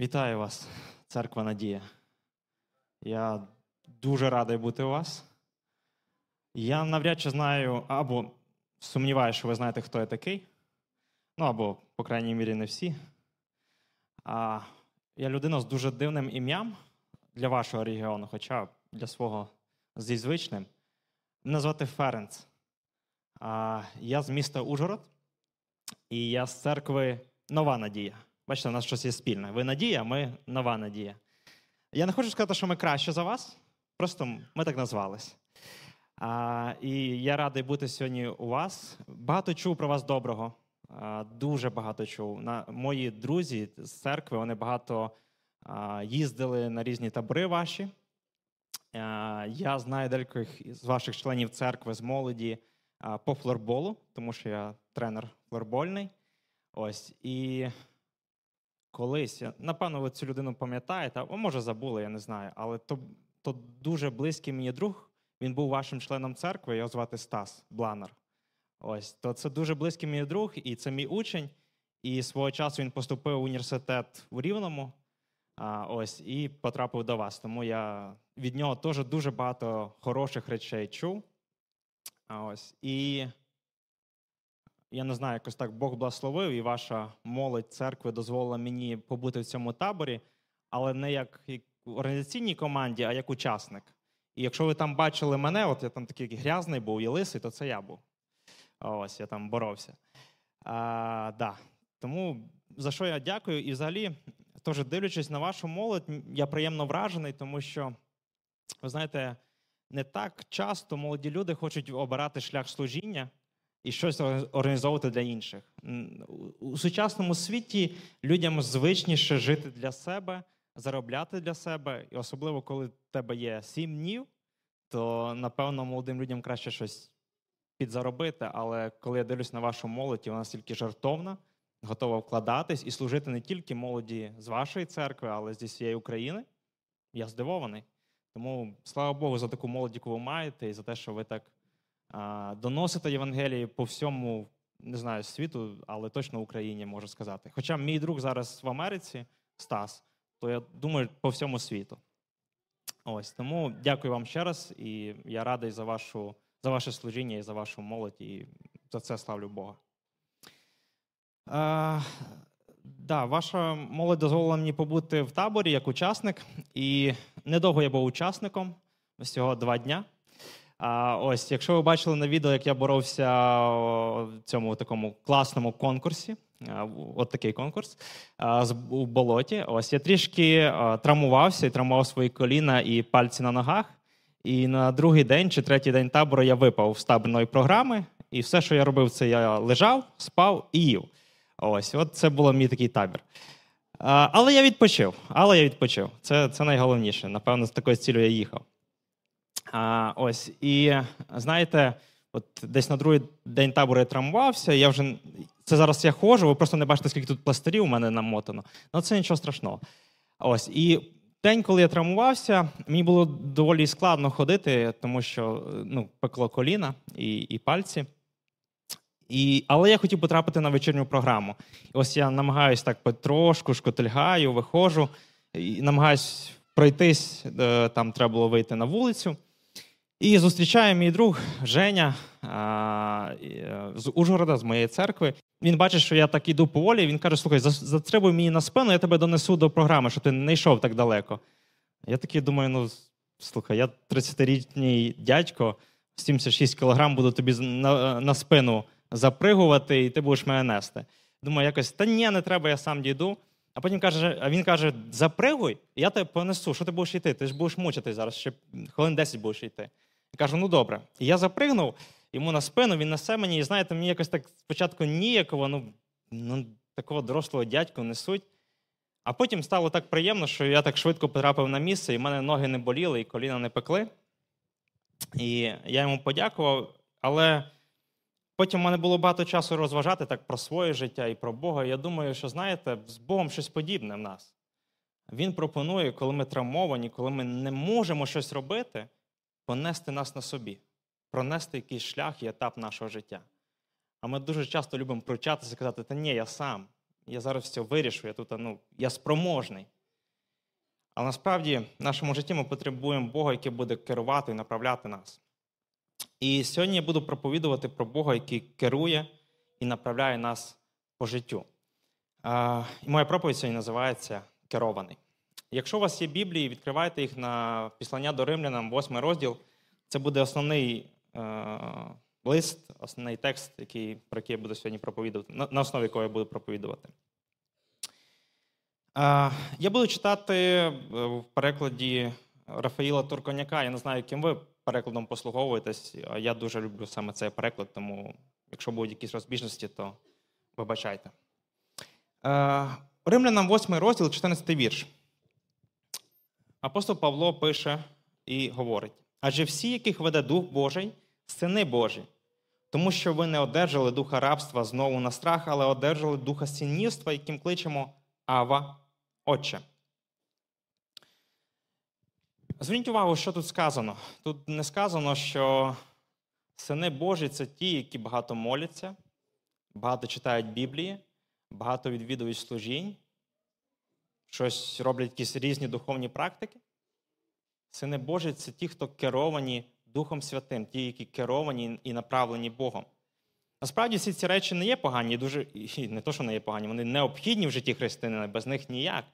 Вітаю вас, Церква Надія. Я дуже радий бути у вас. Я навряд чи знаю, або сумніваюся, що ви знаєте, хто я такий. Ну, або, по крайній мірі, не всі. Я людина з дуже дивним ім'ям для вашого регіону, хоча для свого зі звичним. Мене звати Ференц. Я з міста Ужгород, і я з церкви Нова Надія. Бачите, у нас щось є спільне. Ви Надія, ми Нова Надія. Я не хочу сказати, що ми краще за вас, просто ми так назвались. І я радий бути сьогодні у вас. Багато чув про вас доброго, дуже багато чув. Мої друзі з церкви, вони багато їздили на різні табори ваші. Я знаю деяких з ваших членів церкви з молоді по флорболу, тому що я тренер флорбольний. Ось, і... Колись, напевно, ви цю людину пам'ятаєте, а може забули, я не знаю, але то дуже близький мені друг, він був вашим членом церкви, його звати Стас Бланнер. Ось, то це дуже близький мені друг, і це мій учень, і свого часу він поступив в університет у Рівному, ось, і потрапив до вас, тому я від нього теж дуже багато хороших речей чув. Ось, і... Я не знаю, якось так Бог благословив, і ваша молодь церкви дозволила мені побути в цьому таборі, але не як в організаційній команді, а як учасник. І якщо ви там бачили мене, от я там такий грязний був і лисий, то це я був. Ось, я там боровся. Тому за що я дякую. І взагалі, теж дивлячись на вашу молодь, я приємно вражений, тому що, ви знаєте, не так часто молоді люди хочуть обирати шлях служіння, і щось організовувати для інших. У сучасному світі людям звичніше жити для себе, заробляти для себе, і особливо, коли в тебе є 7 днів, то, напевно, молодим людям краще щось підзаробити, але коли я дивлюсь на вашу молодь, вона стільки жертовна, готова вкладатись і служити не тільки молоді з вашої церкви, але з усієї України, я здивований. Тому, слава Богу, за таку молодь, яку ви маєте, і за те, що ви так доносити Євангелії по всьому, не знаю, світу, але точно Україні, можу сказати. Хоча мій друг зараз в Америці, Стас, то я думаю, по всьому світу. Ось, тому дякую вам ще раз, і я радий за ваше служіння і за вашу молодь, і за це славлю Бога. Ваша молодь дозволила мені побути в таборі як учасник, і недовго я був учасником, всього 2 дня. Ось, якщо ви бачили на відео, як я боровся в цьому такому класному конкурсі, от такий конкурс, у болоті, ось, я трішки травмувався і травмував свої коліна і пальці на ногах, і на 2-й день чи 3-й день табору я випав з таборної програми, і все, що я робив, це я лежав, спав і їв. Ось, от це був мій такий табір. Але я відпочив, це найголовніше, напевно, з такою цілею я їхав. Ось, і знаєте, от десь на 2-й день табору я травмувався, я вже, це зараз я ходжу, ви просто не бачите, скільки тут пластирів у мене намотано, але це нічого страшного. Ось, і день, коли я травмувався, мені було доволі складно ходити, тому що, пекло коліна і пальці, але я хотів потрапити на вечірню програму. Ось я намагаюсь так потрошку, шкотильгаю, виходжу, і намагаюсь пройтись, там треба було вийти на вулицю. І зустрічає мій друг Женя з Ужгорода, з моєї церкви. Він бачить, що я так іду поволі, він каже, слухай, затрибуй мені на спину, я тебе донесу до програми, щоб ти не йшов так далеко. Я такий думаю, слухай, я 30-річний дядько, 76 кілограм, буду тобі на спину запригувати, і ти будеш мене нести. Думаю, якось, не треба, я сам дійду. А потім він каже, запригуй, я тебе понесу, що ти будеш йти? Ти ж будеш мучитись зараз, ще хвилин 10 будеш йти. Я кажу, добре. І я запригнув йому на спину, він несе мені, і знаєте, мені якось так спочатку ніяково, такого дорослого дядьку несуть. А потім стало так приємно, що я так швидко потрапив на місце, і в мене ноги не боліли, і коліна не пекли. І я йому подякував, але потім в мене було багато часу розважати так про своє життя і про Бога. Я думаю, що, знаєте, з Богом щось подібне в нас. Він пропонує, коли ми травмовані, коли ми не можемо щось робити, понести нас на собі, пронести якийсь шлях і етап нашого життя. А ми дуже часто любимо пручатися і казати, я сам, я зараз все вирішу, я тут, я спроможний. Але насправді в нашому житті ми потребуємо Бога, який буде керувати і направляти нас. І сьогодні я буду проповідувати про Бога, який керує і направляє нас по життю. І моя проповідь сьогодні називається «Керований». Якщо у вас є Біблії, відкривайте їх на Післання до Римлянам, 8 розділ. Це буде основний лист, основний текст, про який я буду сьогодні проповідувати, на основі якого я буду проповідувати. Я буду читати в перекладі Рафаїла Турконяка. Я не знаю, яким ви перекладом послуговуєтесь. Я дуже люблю саме цей переклад, тому якщо будуть якісь розбіжності, то вибачайте. Римлянам 8 розділ, 14 вірш. Апостол Павло пише і говорить: «Адже всі, яких веде Дух Божий, сини Божі, тому що ви не одержали духа рабства знову на страх, але одержали духа синівства, яким кличемо Ава, Отче». Зверніть увагу, що тут сказано. Тут не сказано, що сини Божі – це ті, які багато моляться, багато читають Біблії, багато відвідують служінь, щось роблять якісь різні духовні практики. Сини Божі – це ті, хто керовані Духом Святим, ті, які керовані і направлені Богом. Насправді всі ці речі не є погані, вони необхідні в житті християнина, без них ніяк.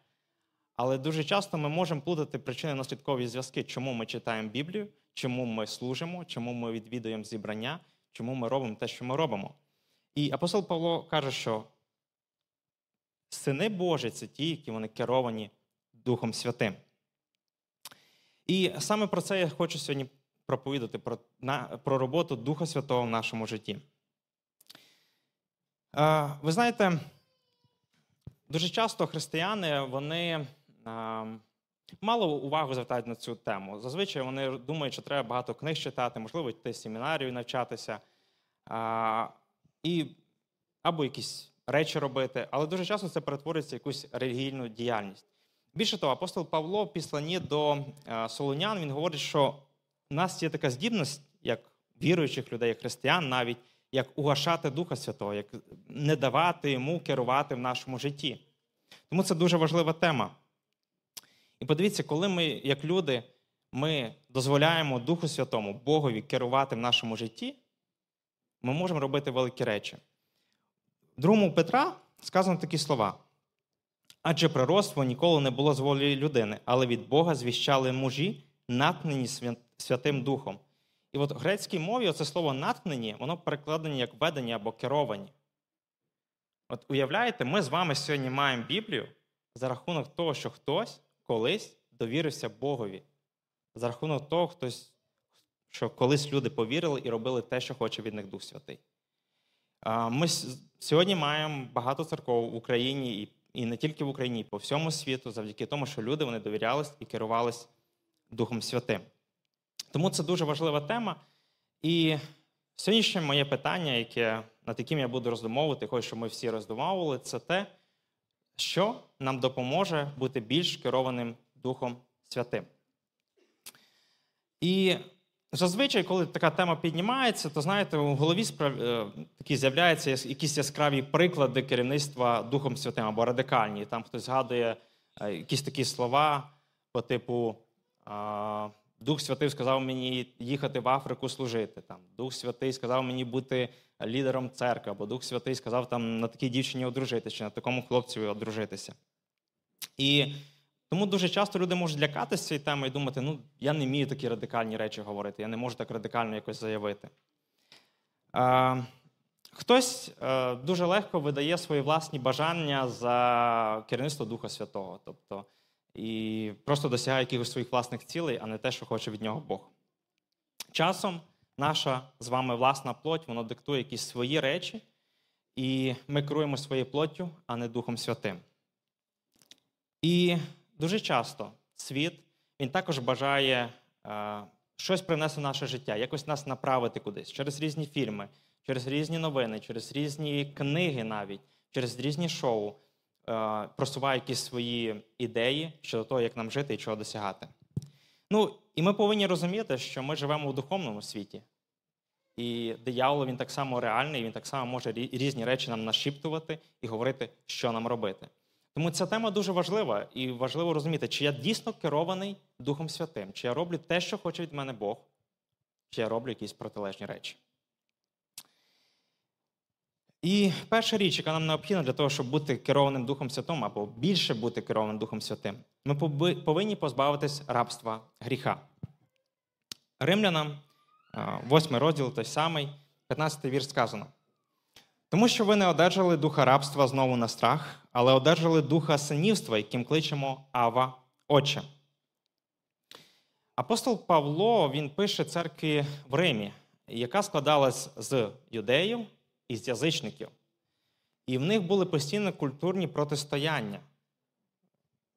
Але дуже часто ми можемо плутати причинно-наслідкові зв'язки, чому ми читаємо Біблію, чому ми служимо, чому ми відвідуємо зібрання, чому ми робимо те, що ми робимо. І апостол Павло каже, що сини Божі – це ті, які вони керовані Духом Святим. І саме про це я хочу сьогодні проповідати, про роботу Духа Святого в нашому житті. Ви знаєте, дуже часто християни, вони мало уваги звертають на цю тему. Зазвичай вони думають, що треба багато книг читати, можливо, йти в семінарію навчатися, або якісь речі робити, але дуже часто це перетворюється в якусь релігійну діяльність. Більше того, апостол Павло в Післанні до Солунян, він говорить, що в нас є така здібність, як віруючих людей, як християн навіть, як угашати Духа Святого, як не давати йому керувати в нашому житті. Тому це дуже важлива тема. І подивіться, коли ми, як люди, ми дозволяємо Духу Святому, Богові, керувати в нашому житті, ми можемо робити великі речі. В 2 Петра сказано такі слова: «Адже пророцтво ніколи не було з волі людини, але від Бога звіщали мужі, наткнені Святим Духом». І от в грецькій мові оце слово «наткнені», воно перекладено як «ведені» або «керовані». От уявляєте, ми з вами сьогодні маємо Біблію за рахунок того, що хтось колись довірився Богові. За рахунок того, що колись люди повірили і робили те, що хоче від них Дух Святий. Ми сьогодні маємо багато церков в Україні, і не тільки в Україні, і по всьому світу, завдяки тому, що люди, вони довірялись і керувались Духом Святим. Тому це дуже важлива тема. І сьогоднішнє моє питання, над яким я буду роздумовувати, хочу, щоб ми всі роздумовували, це те, що нам допоможе бути більш керованим Духом Святим. І зазвичай, коли така тема піднімається, то, знаєте, у голові такі з'являються якісь яскраві приклади керівництва Духом Святим або радикальні. Там хтось згадує якісь такі слова по типу «Дух Святий сказав мені їхати в Африку служити», там, «Дух Святий сказав мені бути лідером церкви», або «Дух Святий сказав там, на такій дівчині одружитися, чи на такому хлопцю одружитися». І тому дуже часто люди можуть лякатися цієї теми і думати: я не вмію такі радикальні речі говорити, я не можу так радикально якось заявити. Хтось дуже легко видає свої власні бажання за керівництво Духа Святого, тобто і просто досягає якихось своїх власних цілей, а не те, що хоче від нього Бог. Часом наша з вами власна плоть, вона диктує якісь свої речі, і ми керуємо своєю плоттю, а не Духом Святим. І дуже часто світ, він також бажає щось принести в наше життя, якось нас направити кудись, через різні фільми, через різні новини, через різні книги навіть, через різні шоу, просуває якісь свої ідеї щодо того, як нам жити і чого досягати. І ми повинні розуміти, що ми живемо в духовному світі. І диявол, він так само реальний, він так само може різні речі нам нашіптувати і говорити, що нам робити. Тому ця тема дуже важлива, і важливо розуміти, чи я дійсно керований Духом Святим, чи я роблю те, що хоче від мене Бог, чи я роблю якісь протилежні речі. І перша річ, яка нам необхідна для того, щоб бути керованим Духом Святим, або більше бути керованим Духом Святим, ми повинні позбавитись рабства гріха. Римлянам, 8 розділ, той самий, 15 вірш сказано. Тому що ви не одержали духа рабства знову на страх, але одержали духа синівства, яким кличемо «Ава, Отче». Апостол Павло, він пише церкві в Римі, яка складалась з юдеїв і з язичників. І в них були постійно культурні протистояння.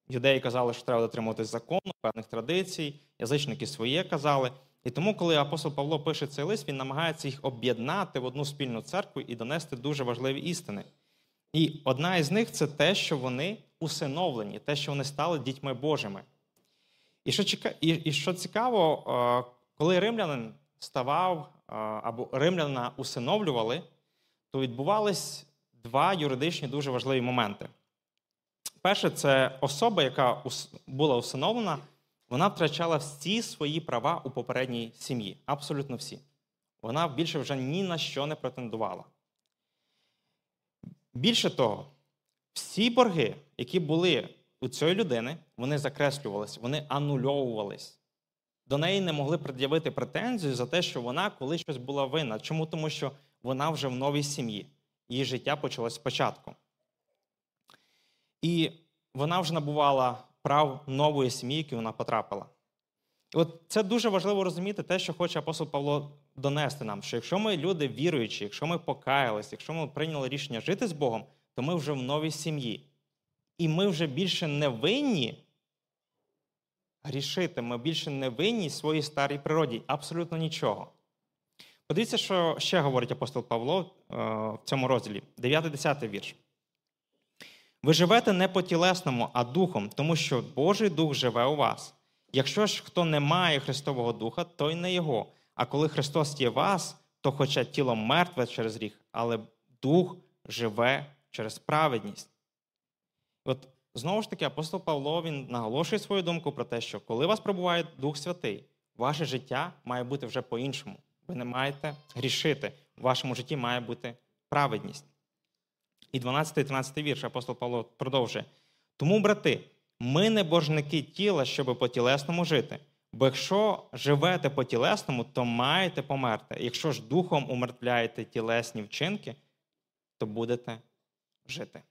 Юдеї казали, що треба дотримуватись закону, певних традицій, язичники своє казали. І тому, коли апостол Павло пише цей лист, він намагається їх об'єднати в одну спільну церкву і донести дуже важливі істини. І одна із них – це те, що вони усиновлені, те, що вони стали дітьми Божими. І що цікаво, коли римлянин ставав, або римлянина усиновлювали, то відбувались два юридичні дуже важливі моменти. Перше – це особа, яка була усиновлена, вона втрачала всі свої права у попередній сім'ї. Абсолютно всі. Вона більше вже ні на що не претендувала. Більше того, всі борги, які були у цієї людини, вони закреслювались, вони анульовувались. До неї не могли пред'явити претензію за те, що вона колись щось була винна. Чому? Тому що вона вже в новій сім'ї. Її життя почалось спочатку. І вона вже набувала прав нової сім'ї, в яку вона потрапила. І от це дуже важливо розуміти те, що хоче апостол Павло донести нам, що якщо ми люди віруючі, якщо ми покаялись, якщо ми прийняли рішення жити з Богом, то ми вже в новій сім'ї. І ми вже більше не винні грішити, ми більше не винні своїй старій природі, абсолютно нічого. Подивіться, що ще говорить апостол Павло в цьому розділі, 9-10 вірш. Ви живете не по тілесному, а духом, тому що Божий Дух живе у вас. Якщо ж хто не має Христового Духа, то й не його. А коли Христос є вас, то хоча тіло мертве через гріх, але Дух живе через праведність. От знову ж таки апостол Павло, він наголошує свою думку про те, що коли у вас пробуває Дух Святий, ваше життя має бути вже по-іншому. Ви не маєте грішити, в вашому житті має бути праведність. І 12-13 вірш апостол Павло продовжує. Тому, брати, ми не боржники тіла, щоб по тілесному жити. Бо якщо живете по тілесному, то маєте померти. Якщо ж духом умертвляєте тілесні вчинки, то будете жити.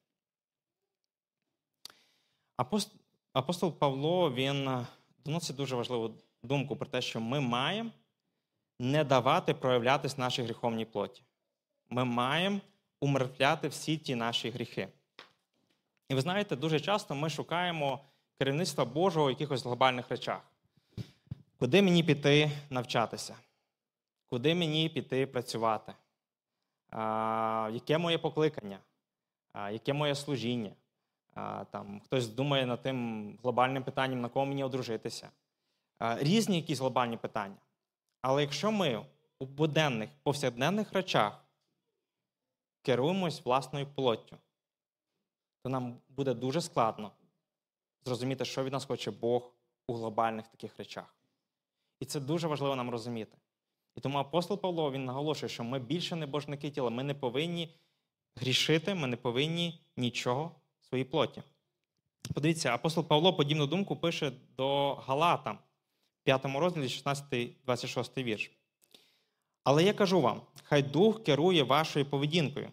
Апостол Павло, він доносить дуже важливу думку про те, що ми маємо не давати проявлятись нашій гріховній плоті. Ми маємо умертвляти всі ті наші гріхи. І ви знаєте, дуже часто ми шукаємо керівництва Божого в якихось глобальних речах. Куди мені піти навчатися? Куди мені піти працювати? Яке моє покликання? Яке моє служіння? Там, хтось думає над тим глобальним питанням, на кого мені одружитися. Різні якісь глобальні питання. Але якщо ми у буденних, повсякденних речах керуємось власною плоттю, то нам буде дуже складно зрозуміти, що від нас хоче Бог у глобальних таких речах. І це дуже важливо нам розуміти. І тому апостол Павло, він наголошує, що ми більше не боржники тіла, ми не повинні грішити, ми не повинні нічого в своїй плоті. Подивіться, апостол Павло подібну думку пише до Галатам, 5 розділі, 16-26 вірш. Але я кажу вам, хай Дух керує вашою поведінкою,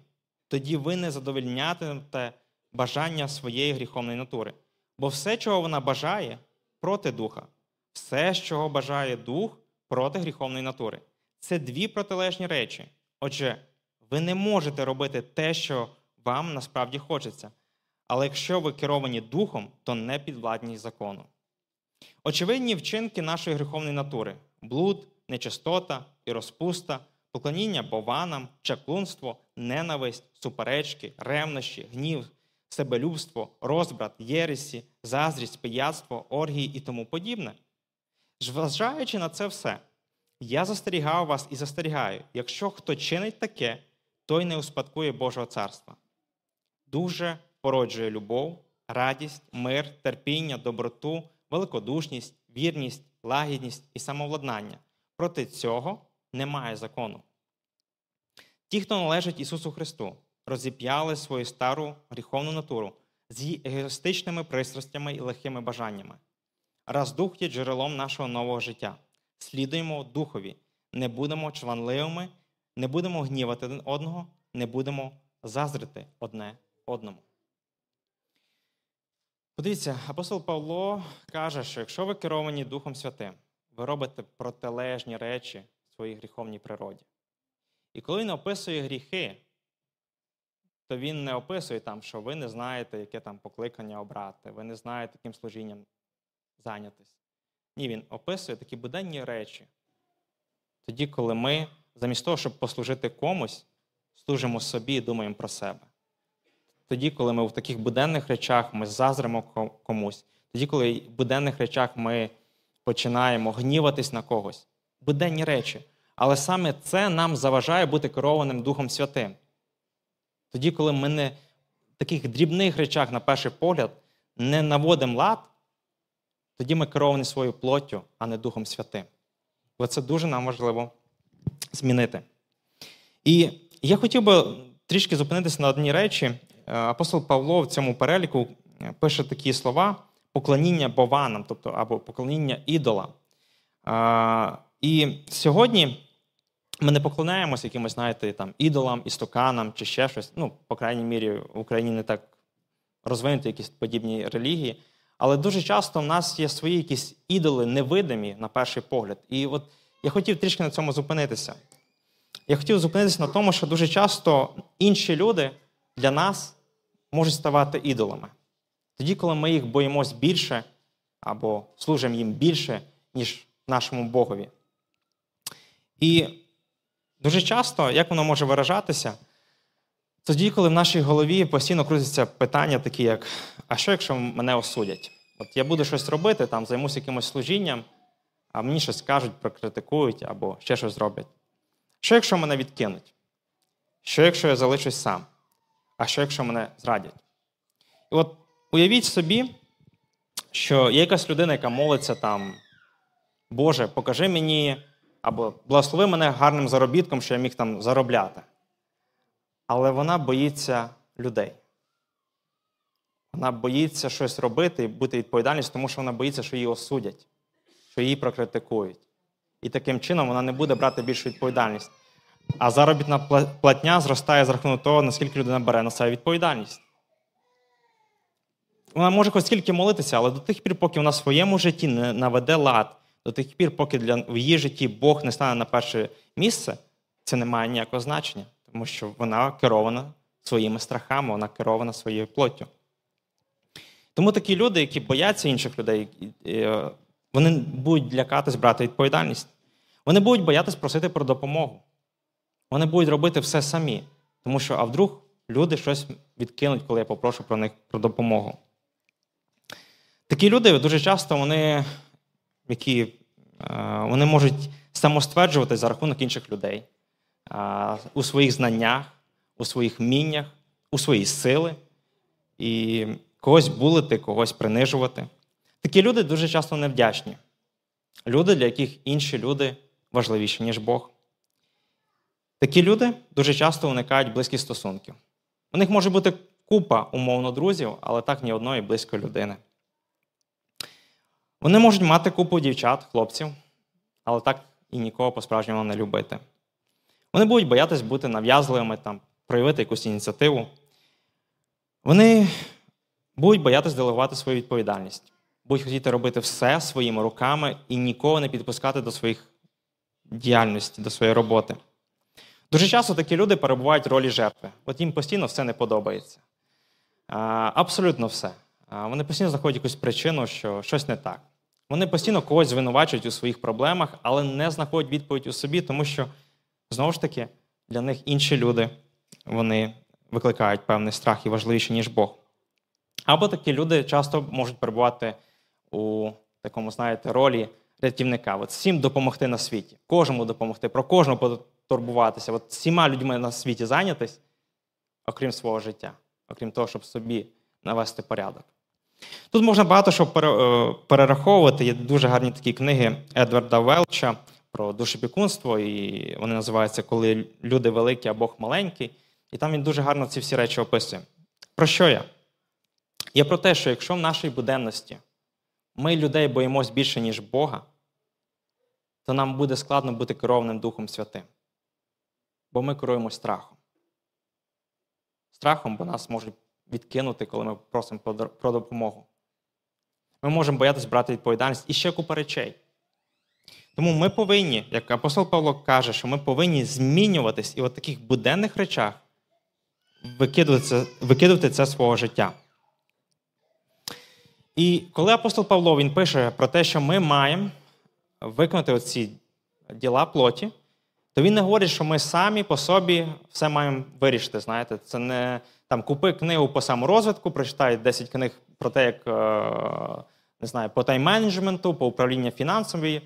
тоді ви не задовольнятимете бажання своєї гріховної натури. Бо все, чого вона бажає, проти Духа. Все, чого бажає Дух, проти гріховної натури. Це дві протилежні речі. Отже, ви не можете робити те, що вам насправді хочеться. Але якщо ви керовані Духом, то не підвладні закону. Очевидні вчинки нашої гріховної натури – блуд, нечистота і розпуста, поклоніння бованам, чаклунство, ненависть, суперечки, ревнощі, гнів, себелюбство, розбрат, єресі, заздрість, пияцтво, оргії і тому подібне. Зважаючи на це все, Я застерігав вас і застерігаю, якщо хто чинить таке, той не успадкує Божого царства. Дуже породжує любов, радість, мир, терпіння, доброту, великодушність, вірність, лагідність і самовладнання. Проти цього немає закону. Ті, хто належить Ісусу Христу, розіп'яли свою стару гріховну натуру з її егоїстичними пристрастями і лихими бажаннями. Раз Дух є джерелом нашого нового життя, слідуємо Духові, не будемо чванливими, не будемо гнівати один одного, не будемо заздрити одне одному. Подивіться, апостол Павло каже, що якщо ви керовані Духом Святим, ви робите протилежні речі своїй гріховній природі. І коли він описує гріхи, то він не описує там, що ви не знаєте, яке там покликання обрати, ви не знаєте, яким служінням зайнятись. Ні, він описує такі буденні речі. Тоді, коли ми, замість того, щоб послужити комусь, служимо собі і думаємо про себе. Тоді, коли ми в таких буденних речах ми заздримо комусь, тоді, коли в буденних речах ми починаємо гніватись на когось. Буденні речі. Але саме це нам заважає бути керованим Духом Святим. Тоді, коли ми не в таких дрібних речах, на перший погляд, не наводимо лад, тоді ми керовані своєю плоттю, а не Духом Святим. Бо це дуже нам важливо змінити. І я хотів би трішки зупинитися на одній речі. Апостол Павло в цьому переліку пише такі слова «поклоніння бованам», тобто або «поклоніння ідола». І сьогодні ми не поклоняємося якимось, знаєте, там, ідолам, істуканам чи ще щось. Ну, по крайній мірі, в Україні не так розвинуті якісь подібні релігії. Але дуже часто в нас є свої якісь ідоли невидимі, на перший погляд. І от я хотів трішки на цьому зупинитися. Я хотів зупинитися на тому, що дуже часто інші люди для нас можуть ставати ідолами. Тоді, коли ми їх боїмось більше, або служимо їм більше, ніж нашому Богові. І дуже часто, як воно може виражатися, тоді, коли в нашій голові постійно крутяться питання такі, як «А що, якщо мене осудять? От я буду щось робити, там, займусь якимось служінням, а мені щось кажуть, прокритикують або ще щось зроблять. Що, якщо мене відкинуть? Що, якщо я залишусь сам? А що, якщо мене зрадять?» І от уявіть собі, що є якась людина, яка молиться там «Боже, покажи мені» або «Благослови мене гарним заробітком, що я міг там заробляти». Але вона боїться людей. Вона боїться щось робити і бути відповідальністю, тому що вона боїться, що її осудять, що її прокритикують. І таким чином вона не буде брати більшу відповідальність. А заробітна платня зростає з рахунок того, наскільки людина бере на себе відповідальність. Вона може хоч скільки молитися, але до тих пір, поки вона в своєму житті не наведе лад, до тих пір, поки в її житті Бог не стане на перше місце, це не має ніякого значення. Тому що вона керована своїми страхами, вона керована своєю плоттю. Тому такі люди, які бояться інших людей, вони будуть лякатись брати відповідальність. Вони будуть боятись просити про допомогу. Вони будуть робити все самі. Тому що, а вдруг, люди щось відкинуть, коли я попрошу про них про допомогу. Такі люди дуже часто, вони можуть самостверджуватись за рахунок інших людей. У своїх знаннях, у своїх вміннях, у своїй сили. І когось булити, когось принижувати. Такі люди дуже часто невдячні. Люди, для яких інші люди важливіші, ніж Бог. Такі люди дуже часто уникають близьких стосунків. У них може бути купа, умовно, друзів, але так ні одної близької людини. Вони можуть мати купу дівчат, хлопців, але так і нікого по-справжньому не любити. Вони будуть боятись бути нав'язливими, там, проявити якусь ініціативу. Вони будуть боятись делегувати свою відповідальність. Будуть хотіти робити все своїми руками і нікого не підпускати до своїх діяльностей, до своєї роботи. Дуже часто такі люди перебувають в ролі жертви. От їм постійно все не подобається. Абсолютно все. Вони постійно знаходять якусь причину, що щось не так. Вони постійно когось звинувачують у своїх проблемах, але не знаходять відповідь у собі, тому що знову ж таки, для них інші люди, вони викликають певний страх і важливіші, ніж Бог. Або такі люди часто можуть перебувати у такому, знаєте, ролі рятівника. От всім допомогти на світі, кожному допомогти, про кожного потурбуватися. От всіма людьми на світі зайнятись, окрім свого життя, окрім того, щоб собі навести порядок. Тут можна багато що перераховувати. Є дуже гарні такі книги Едварда Велча про душепікунство, і вони називаються «Коли люди великі, а Бог маленький». І там він дуже гарно ці всі речі описує. Про що я? Я про те, що якщо в нашій буденності ми людей боїмось більше, ніж Бога, то нам буде складно бути керованим Духом Святим. Бо ми керуємось страхом. Страхом, бо нас можуть відкинути, коли ми просимо про допомогу. Ми можемо боятися брати відповідальність і ще купа речей. Тому ми повинні, як апостол Павло каже, що ми повинні змінюватись і в таких буденних речах викидувати це свого життя. І коли апостол Павло, він пише про те, що ми маємо виконати оці діла плоті, то він не говорить, що ми самі по собі все маємо вирішити, знаєте. Це не там купи книгу по саморозвитку, прочитай 10 книг про те, як, не знаю, по тайм-менеджменту, по управлінню фінансовою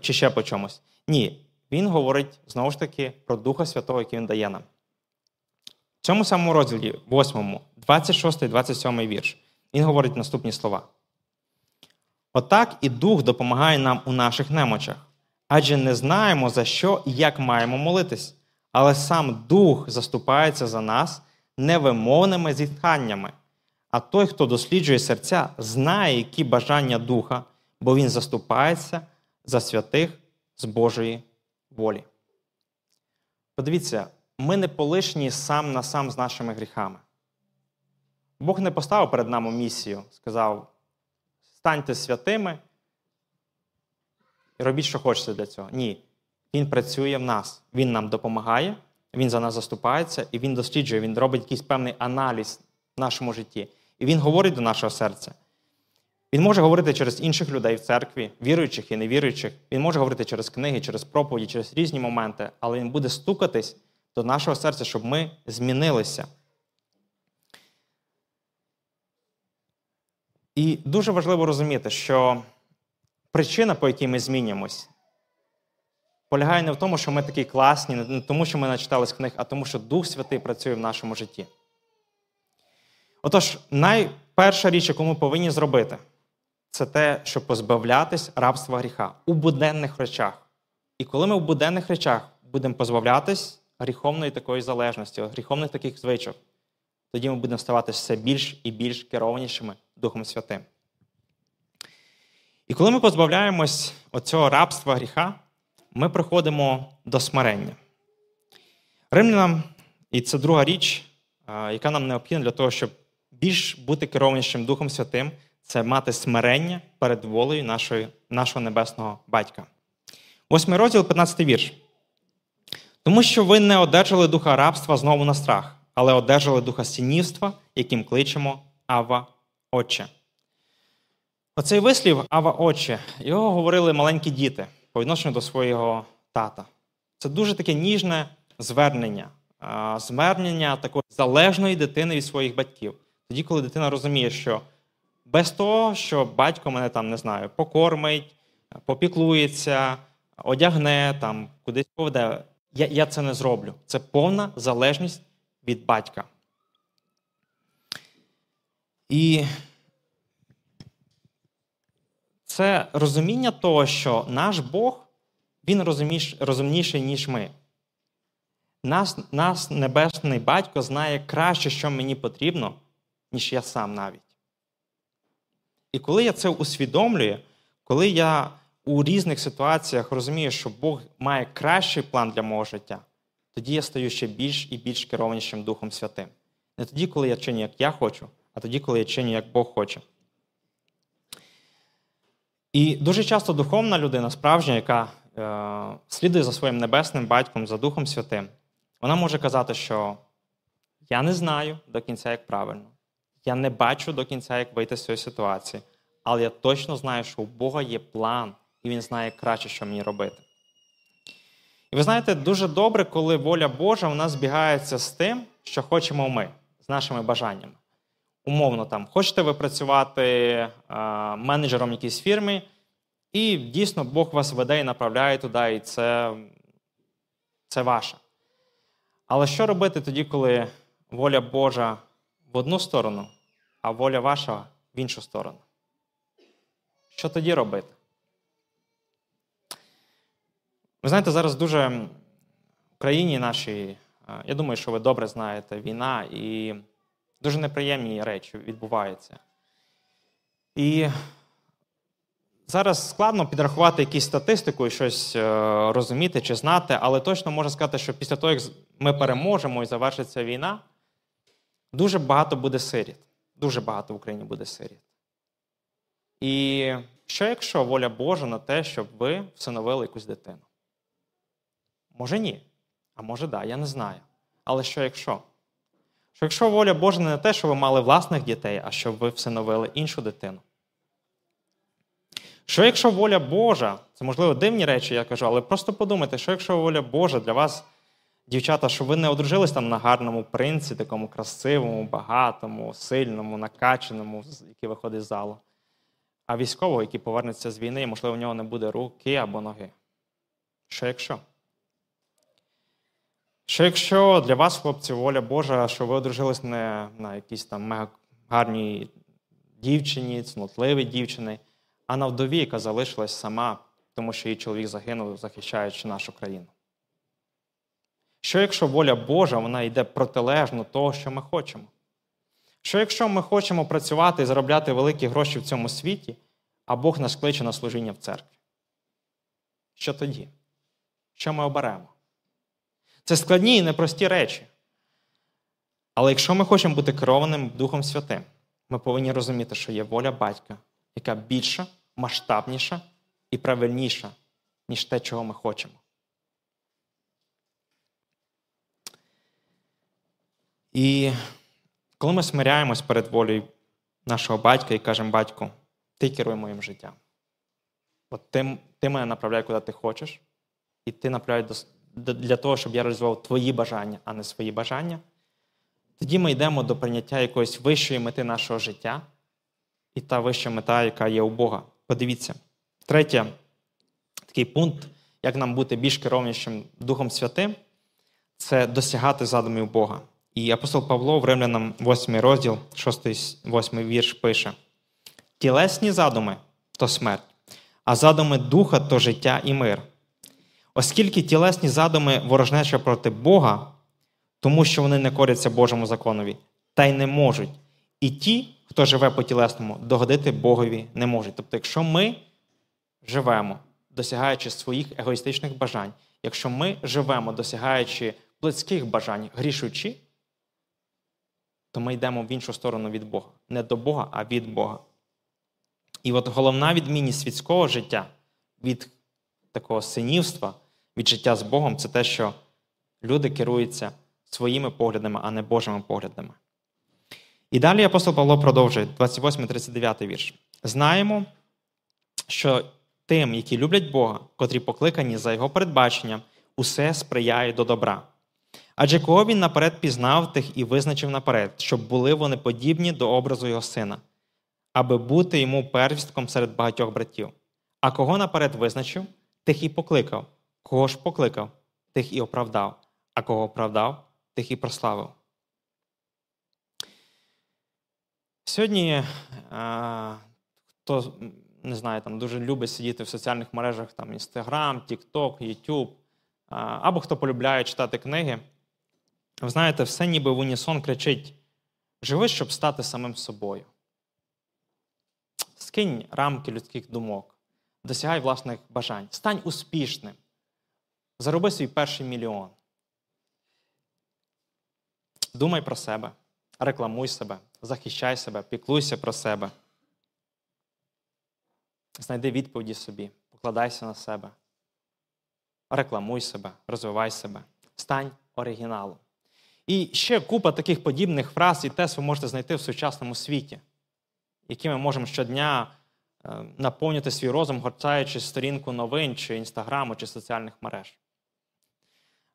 чи ще по чомусь. Ні, він говорить, знову ж таки, про Духа Святого, який він дає нам. В цьому самому розділі, 8, 26-27 вірш, він говорить наступні слова. «Отак і Дух допомагає нам у наших немочах, адже не знаємо, за що і як маємо молитись, але сам Дух заступається за нас невимовними зітханнями. А той, хто досліджує серця, знає, які бажання Духа, бо він заступається за святих з Божої волі». Подивіться, ми не полишні сам на сам з нашими гріхами. Бог не поставив перед нами місію, сказав, станьте святими і робіть, що хочете для цього. Ні, Він працює в нас, Він нам допомагає, Він за нас заступається, і Він досліджує, Він робить якийсь певний аналіз в нашому житті. І Він говорить до нашого серця. Він може говорити через інших людей в церкві, віруючих і невіруючих. Він може говорити через книги, через проповіді, через різні моменти, але Він буде стукатись до нашого серця, щоб ми змінилися. І дуже важливо розуміти, що причина, по якій ми змінюємось, полягає не в тому, що ми такі класні, не тому, що ми начитались книг, а тому, що Дух Святий працює в нашому житті. Отож, найперша річ, яку ми повинні зробити, це те, щоб позбавлятись рабства гріха у буденних речах. І коли ми в буденних речах будемо позбавлятись гріховної такої залежності, гріховних таких звичок, тоді ми будемо ставати все більш і більш керованішими Духом Святим. І коли ми позбавляємось оцього рабства гріха, ми приходимо до смирення. Римлянам, і це друга річ, яка нам необхідна для того, щоб більш бути керованішим Духом Святим, це мати смирення перед волею нашого Небесного Батька. 8 розділ, 15 вірш. «Тому що ви не одержали духа рабства знову на страх, але одержали духа синівства, яким кличемо Ава, Отче». Оцей вислів «Ава, Отче», його говорили маленькі діти по відношенню до свого тата. Це дуже таке ніжне звернення. Звернення такої залежної дитини від своїх батьків. Тоді, коли дитина розуміє, що без того, що батько мене там, не знаю, покормить, попіклується, одягне, там, кудись поведе, я це не зроблю. Це повна залежність від батька. І це розуміння того, що наш Бог, Він розумніший, ніж ми. Нас Небесний Батько знає краще, що мені потрібно, ніж я сам навіть. І коли я це усвідомлюю, коли я у різних ситуаціях розумію, що Бог має кращий план для мого життя, тоді я стаю ще більш і більш керованішим Духом Святим. Не тоді, коли я чиню, як я хочу, а тоді, коли я чиню, як Бог хоче. І дуже часто духовна людина, справжня, яка слідує за своїм Небесним Батьком, за Духом Святим, вона може казати, що я не знаю до кінця, як правильно, я не бачу до кінця, як вийти з цієї ситуації, але я точно знаю, що у Бога є план, і Він знає краще, що мені робити. І ви знаєте, дуже добре, коли воля Божа у нас збігається з тим, що хочемо ми, з нашими бажаннями. Умовно, там, хочете ви працювати менеджером якійсь фірми, І дійсно Бог вас веде і направляє туди, і це ваше. Але що робити тоді, коли воля Божа в одну сторону, а воля ваша в іншу сторону? Що тоді робити? Ви знаєте, зараз дуже в країні нашій, я думаю, що ви добре знаєте, війна, і дуже неприємні речі відбуваються. І зараз складно підрахувати якусь статистику і щось розуміти чи знати, але точно можна сказати, що після того, як ми переможемо і завершиться війна, дуже багато буде сиріт. Дуже багато в Україні буде сиріт. І що якщо воля Божа на те, щоб ви всиновили якусь дитину? Може ні, а може да, я не знаю. Але що якщо? Що якщо воля Божа не на те, щоб ви мали власних дітей, а щоб ви всиновили іншу дитину? Що якщо воля Божа, це, можливо, дивні речі, я кажу, але просто подумайте, що якщо воля Божа для вас, дівчата, що ви не одружились там на гарному принці, такому красивому, багатому, сильному, накачаному, який виходить з залу, а військового, який повернеться з війни, і, можливо, в нього не буде руки або ноги. Що якщо? Що якщо для вас, хлопці, воля Божа, що ви одружились не на якійсь там мега гарній дівчині, цнотливій дівчині, а на вдові, яка залишилась сама, тому що її чоловік загинув, захищаючи нашу країну? Що якщо воля Божа, вона йде протилежно того, що ми хочемо? Що якщо ми хочемо працювати і заробляти великі гроші в цьому світі, а Бог нас кличе на служіння в церкві? Що тоді? Що ми оберемо? Це складні і непрості речі. Але якщо ми хочемо бути керованим Духом Святим, ми повинні розуміти, що є воля Батька, яка більша, масштабніша і правильніша, ніж те, чого ми хочемо. І коли ми смиряємось перед волею нашого батька і кажемо: «Батьку, ти керуй моїм життям. От ти мене направляй, куди ти хочеш, і ти направляй для того, щоб я реалізував твої бажання, а не свої бажання», тоді ми йдемо до прийняття якоїсь вищої мети нашого життя, і та вища мета, яка є у Бога. Подивіться. Третє, такий пункт, як нам бути більш керованішим Духом Святим, це досягати задумів Бога. І апостол Павло в Римлянам 8 розділ, 6-8 вірш пише: «Тілесні задуми – то смерть, а задуми Духа – то життя і мир. Оскільки тілесні задуми ворожнеча проти Бога, тому що вони не коряться Божому законові, та й не можуть. І ті, хто живе по-тілесному, догодити Богові не можуть». Тобто, якщо ми живемо, досягаючи своїх егоїстичних бажань, якщо ми живемо, досягаючи плотських бажань, грішучи, то ми йдемо в іншу сторону від Бога. Не до Бога, а від Бога. І от головна відмінність світського життя від такого синівства, від життя з Богом, це те, що люди керуються своїми поглядами, а не Божими поглядами. І далі апостол Павло продовжує, 28-39 вірш. «Знаємо, що тим, які люблять Бога, котрі покликані за Його передбаченням, усе сприяє до добра. Адже кого Він наперед пізнав, тих і визначив наперед, щоб були вони подібні до образу Його Сина, аби бути Йому первістком серед багатьох братів. А кого наперед визначив, тих і покликав. Кого ж покликав, тих і оправдав. А кого оправдав, тих і прославив». Сьогодні, хто, не знаю, там дуже любить сидіти в соціальних мережах, там Інстаграм, Тік-Ток, Ютуб, або хто полюбляє читати книги, ви знаєте, все ніби в унісон кричить: «Живи, щоб стати самим собою. Скинь рамки людських думок, досягай власних бажань, стань успішним, зароби свій перший мільйон, думай про себе, рекламуй себе, захищай себе, піклуйся про себе, знайди відповіді собі, покладайся на себе, рекламуй себе, розвивай себе, стань оригіналом». І ще купа таких подібних фраз і тез ви можете знайти в сучасному світі, які ми можемо щодня наповнювати свій розум, гортаючи сторінку новин, чи Інстаграму, чи соціальних мереж.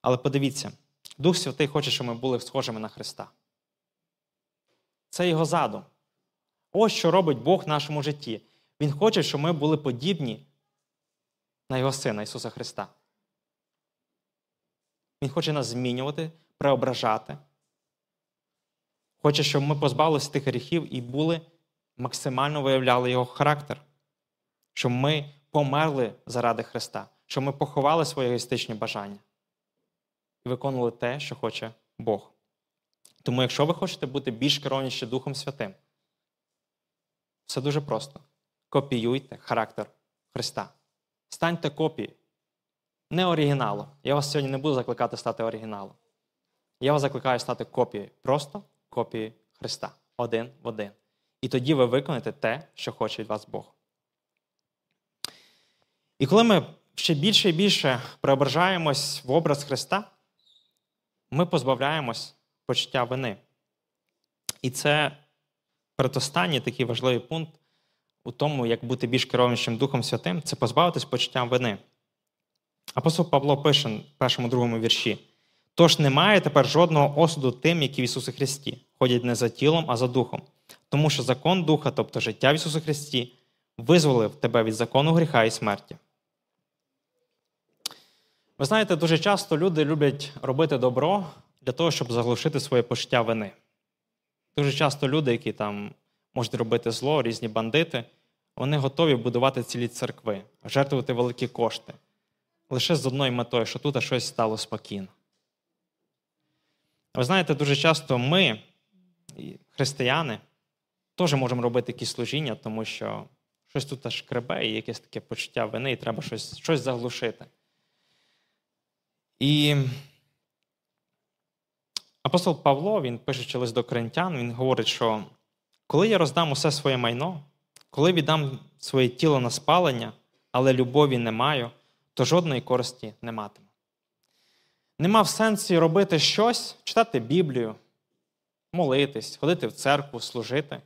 Але подивіться, Дух Святий хоче, щоб ми були схожими на Христа. Це Його задум. Ось що робить Бог в нашому житті. Він хоче, щоб ми були подібні на його Сина Ісуса Христа. Він хоче нас змінювати, преображати. Хоче, щоб ми позбавилися тих гріхів і були, максимально виявляли його характер. Щоб ми померли заради Христа. Щоб ми поховали свої егоїстичні бажання. І виконували те, що хоче Бог. Тому якщо ви хочете бути більш керованіші Духом Святим, все дуже просто. Копіюйте характер Христа. Станьте копією. Не оригіналом. Я вас сьогодні не буду закликати стати оригіналом. Я вас закликаю стати копією. Просто копією Христа. Один в один. І тоді ви виконаєте те, що хоче від вас Бог. І коли ми ще більше і більше преображаємось в образ Христа, ми позбавляємось почуття вини. І це передостанній такий важливий пункт у тому, як бути більш керованішим Духом Святим, це позбавитись почуття вини. Апостол Павло пише в першому-другому вірші: «Тож немає тепер жодного осуду тим, які в Ісусі Христі, ходять не за тілом, а за духом. Тому що закон Духа, тобто життя в Ісусі Христі, визволив тебе від закону гріха і смерті». Ви знаєте, дуже часто люди люблять робити добро для того, щоб заглушити своє почуття вини. Дуже часто люди, які там можуть робити зло, різні бандити, вони готові будувати цілі церкви, жертвувати великі кошти. Лише з одною метою, що тут щось стало спокійно. Ви знаєте, дуже часто ми, християни, теж можемо робити якісь служіння, тому що щось тут аж кребе, і якесь таке почуття вини, і треба щось заглушити. І апостол Павло, він пише лист до Коринтян, він говорить, що коли я роздам усе своє майно, коли віддам своє тіло на спалення, але любові не маю, то жодної користі не матиму. Нема в сенсі робити щось, читати Біблію, молитись, ходити в церкву, служити,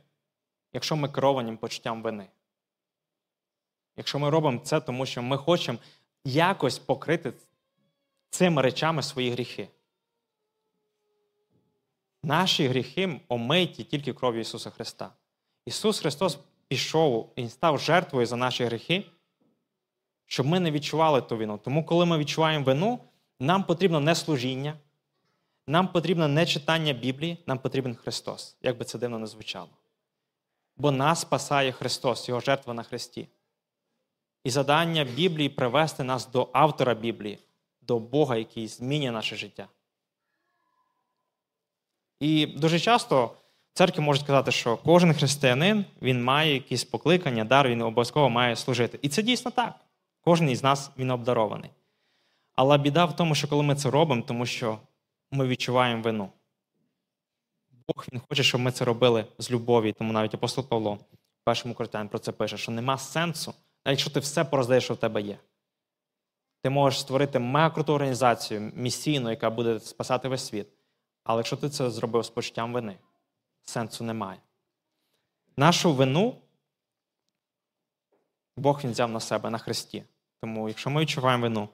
якщо ми керовані почуттям вини. Якщо ми робимо це, тому що ми хочемо якось покрити цими речами свої гріхи. Наші гріхи омиті тільки кров'ю Ісуса Христа. Ісус Христос пішов і став жертвою за наші гріхи, щоб ми не відчували ту вину. Тому, коли ми відчуваємо вину, нам потрібно не служіння, нам потрібно не читання Біблії, нам потрібен Христос, як би це дивно не звучало. Бо нас спасає Христос, Його жертва на Христі. І завдання Біблії – привести нас до автора Біблії, до Бога, який змінює наше життя. І дуже часто церкви можуть казати, що кожен християнин, він має якісь покликання, дар, він обов'язково має служити. І це дійсно так. Кожен із нас, він обдарований. Але біда в тому, що коли ми це робимо, тому що ми відчуваємо вину. Бог, він хоче, щоб ми це робили з любові. Тому навіть апостол Павло в 1 Коринтянам про це пише, що нема сенсу, навіть якщо ти все пороздаєш, що в тебе є. Ти можеш створити мега-круту організацію, місійну, яка буде спасати весь світ. Але якщо ти це зробив з почуттям вини, сенсу немає. Нашу вину Бог, він взяв на себе, на Христі. Тому якщо ми відчуваємо вину,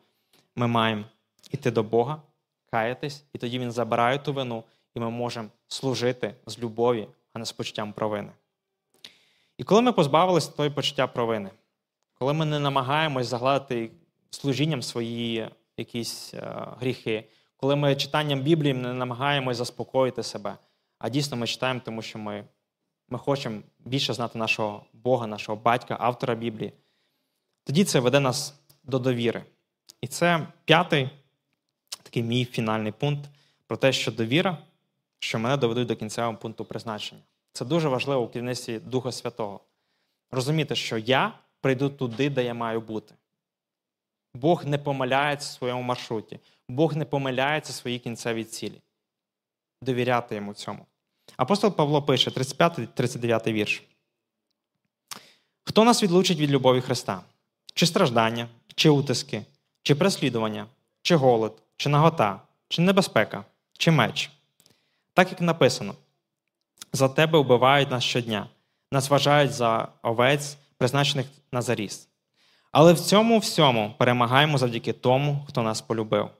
ми маємо йти до Бога, каятись, і тоді Він забирає ту вину, і ми можемо служити з любові, а не з почуттям провини. І коли ми позбавились того почуття провини, коли ми не намагаємось загладити служінням свої якісь гріхи, коли ми читанням Біблії не намагаємось заспокоїти себе, а дійсно ми читаємо, тому що ми хочемо більше знати нашого Бога, нашого Батька, автора Біблії, тоді це веде нас до довіри. І це п'ятий, такий мій фінальний пункт, про те, що довіра, що мене доведуть до кінцевого пункту призначення. Це дуже важливо у керівництві Духа Святого. Розуміти, що я прийду туди, де я маю бути. Бог не помиляється в своєму маршруті. Бог не помиляється в своїй кінцевій цілі. Довіряти йому цьому. Апостол Павло пише, 35-39 вірш. «Хто нас відлучить від любові Христа? Чи страждання, чи утиски, чи переслідування, чи голод, чи нагота, чи небезпека, чи меч? Так, як написано, за тебе вбивають нас щодня, нас вважають за овець, призначених на заріз. Але в цьому всьому перемагаємо завдяки тому, хто нас полюбив.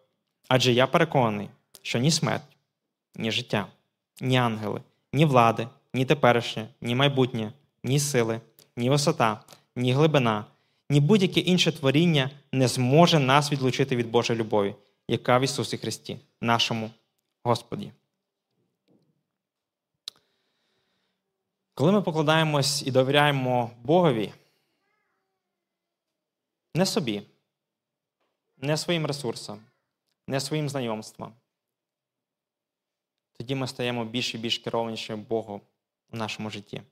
Адже я переконаний, що ні смерть, ні життя, ні ангели, ні влади, ні теперішнє, ні майбутнє, ні сили, ні висота, ні глибина, ні будь-яке інше творіння не зможе нас відлучити від Божої любові, яка в Ісусі Христі, нашому Господі. Коли ми покладаємось і довіряємо Богові, не собі, не своїм ресурсам, не своїм знайомствам, тоді ми стаємо більш і більш керованіші Богу в нашому житті.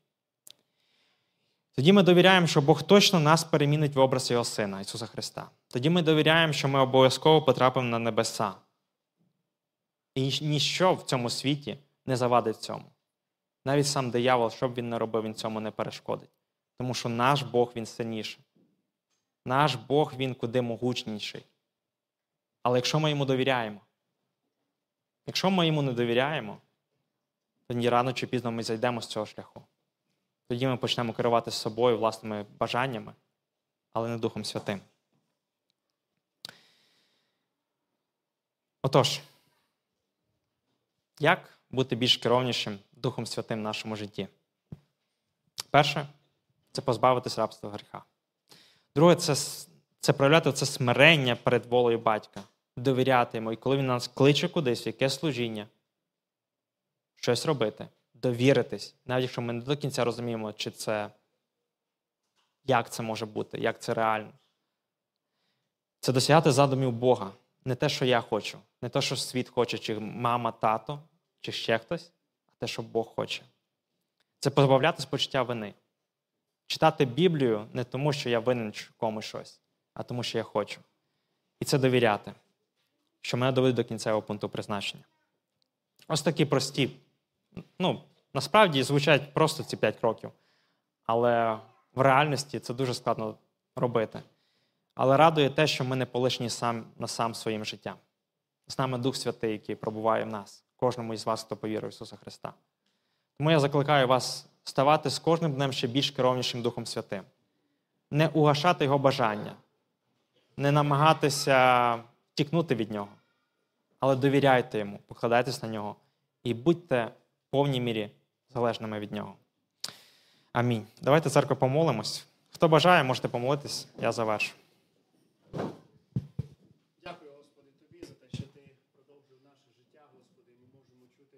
Тоді ми довіряємо, що Бог точно нас перемінить в образ Його Сина, Ісуса Христа. Тоді ми довіряємо, що ми обов'язково потрапимо на небеса. І ніщо в цьому світі не завадить цьому. Навіть сам диявол, що б він не робив, він цьому не перешкодить. Тому що наш Бог, він сильніший. Наш Бог, він куди могутніший. Але якщо ми йому довіряємо, якщо ми йому не довіряємо, тоді рано чи пізно ми зайдемо з цього шляху. Тоді ми почнемо керувати собою, власними бажаннями, але не Духом Святим. Отож, як бути більш керованішим Духом Святим в нашому житті? Перше – це позбавитись рабства гріха. Друге – це проявляти це смирення перед волею батька, довіряти йому. І коли він нас кличе кудись, яке служіння, щось робити, довіритись, навіть якщо ми не до кінця розуміємо, чи це, як це може бути, як це реально. Це досягати задумів Бога. Не те, що я хочу, не те, що світ хоче, чи мама, тато, чи ще хтось, а те, що Бог хоче. Це позбавлятись почуття вини. Читати Біблію не тому, що я винен комусь щось, а тому, що я хочу. І це довіряти, що мене доведуть до кінцевого пункту призначення. Ось такі прості. Насправді звучать просто ці 5 кроків, але в реальності це дуже складно робити. Але радує те, що ми не полишні сам своїм життям. З нами Дух Святий, який пробуває в нас, кожному із вас, хто повірив в Ісуса Христа. Тому я закликаю вас ставати з кожним днем ще більш керованішим Духом Святим. Не угашати його бажання, не намагатися тікнути від нього, але довіряйте йому, покладайтесь на нього і будьте в повній мірі залежними від нього. Амінь. Давайте, церква, помолимось. Хто бажає, можете помолитись, я завершу. Дякую, Господи, Тобі за те, що Ти продовжив наше життя, Господи. Ми можемо чути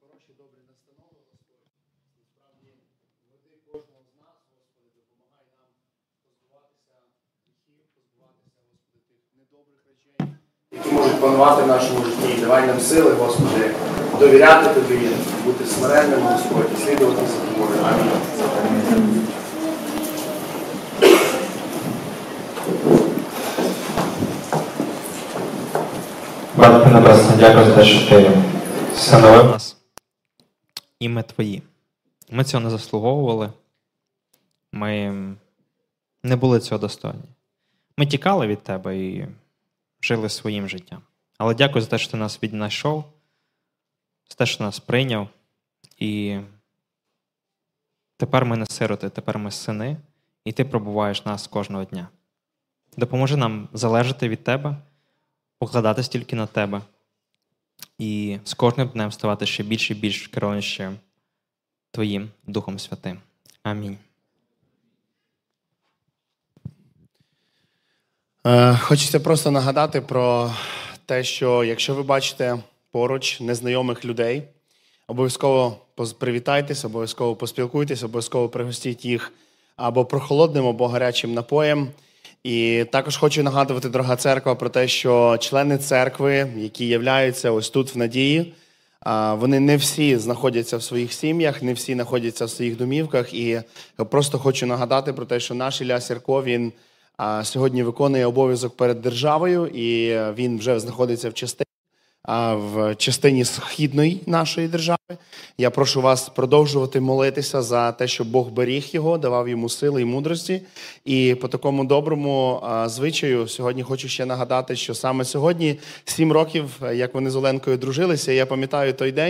хороші, добрі настанови, Господи. Насправді, веди кожного з нас, Господи, допомагай нам позбуватися гріхів, позбуватися, Господи, тих недобрих речей, які можуть панувати в нашому житті. Давай нам сили, Господи, довіряти Тобі, бути смиренним, Господи, слідувати за Тобою. Амінь. Батько Небесний, дякую за те, що Ти встановив нас. І ми Твої. Ми цього не заслуговували. Ми не були цього достойні. Ми тікали від Тебе і жили своїм життям. Але дякую за те, що Ти нас віднайшов, за те, що нас прийняв. І тепер ми не сироти, тепер ми сини. І Ти пробуваєш нас кожного дня. Допоможи нам залежати від Тебе, покладатись тільки на Тебе і з кожним днем ставати ще більше і більш керованішим Твоїм Духом Святим. Амінь. Хочеться просто нагадати про те, що якщо ви бачите поруч незнайомих людей, обов'язково привітайтесь, обов'язково поспілкуйтесь, обов'язково пригостіть їх або прохолодним, або гарячим напоєм. І також хочу нагадувати, дорога церква, про те, що члени церкви, які являються ось тут в Надії, вони не всі знаходяться в своїх сім'ях, не всі знаходяться в своїх домівках. І просто хочу нагадати про те, що наш Ілля Сірко, він сьогодні виконує обов'язок перед державою, і він вже знаходиться в частині східної нашої держави. Я прошу вас продовжувати молитися за те, щоб Бог беріг його, давав йому сили і мудрості. І по такому доброму звичаю сьогодні хочу ще нагадати, що саме сьогодні 7 років, як вони з Оленкою дружилися. Я пам'ятаю той день,